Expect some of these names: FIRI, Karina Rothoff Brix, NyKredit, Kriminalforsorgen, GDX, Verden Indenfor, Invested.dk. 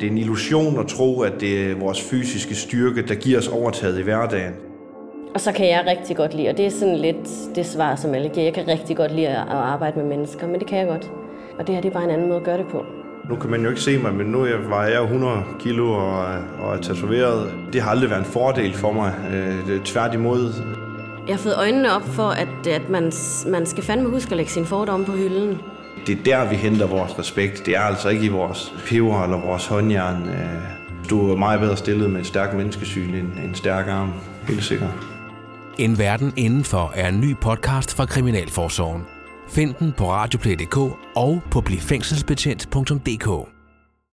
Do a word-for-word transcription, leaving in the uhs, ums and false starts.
Det er en illusion at tro, at det er vores fysiske styrke, der giver os overtaget i hverdagen. Og så kan jeg rigtig godt lide, og det er sådan lidt det svar, som alle giver. Jeg kan rigtig godt lide at arbejde med mennesker, men det kan jeg godt. Og det her, det er bare en anden måde at gøre det på. Nu kan man jo ikke se mig, men nu vejer jeg hundrede kilo og, og er tatoveret. Det har aldrig været en fordel for mig. Tværtimod. Jeg har fået øjnene op for, at, at man, man skal fandme huske at lægge sin fordomme på hylden. Det er der, vi henter vores respekt. Det er altså ikke i vores peber eller vores håndjern. Du er meget bedre stillet med et stærkt menneskesyn end en stærk arm. Helt sikkert. En Verden Indenfor er en ny podcast fra Kriminalforsorgen. Find den på radioplay punktum dk og på blifængselsbetjent punktum dk.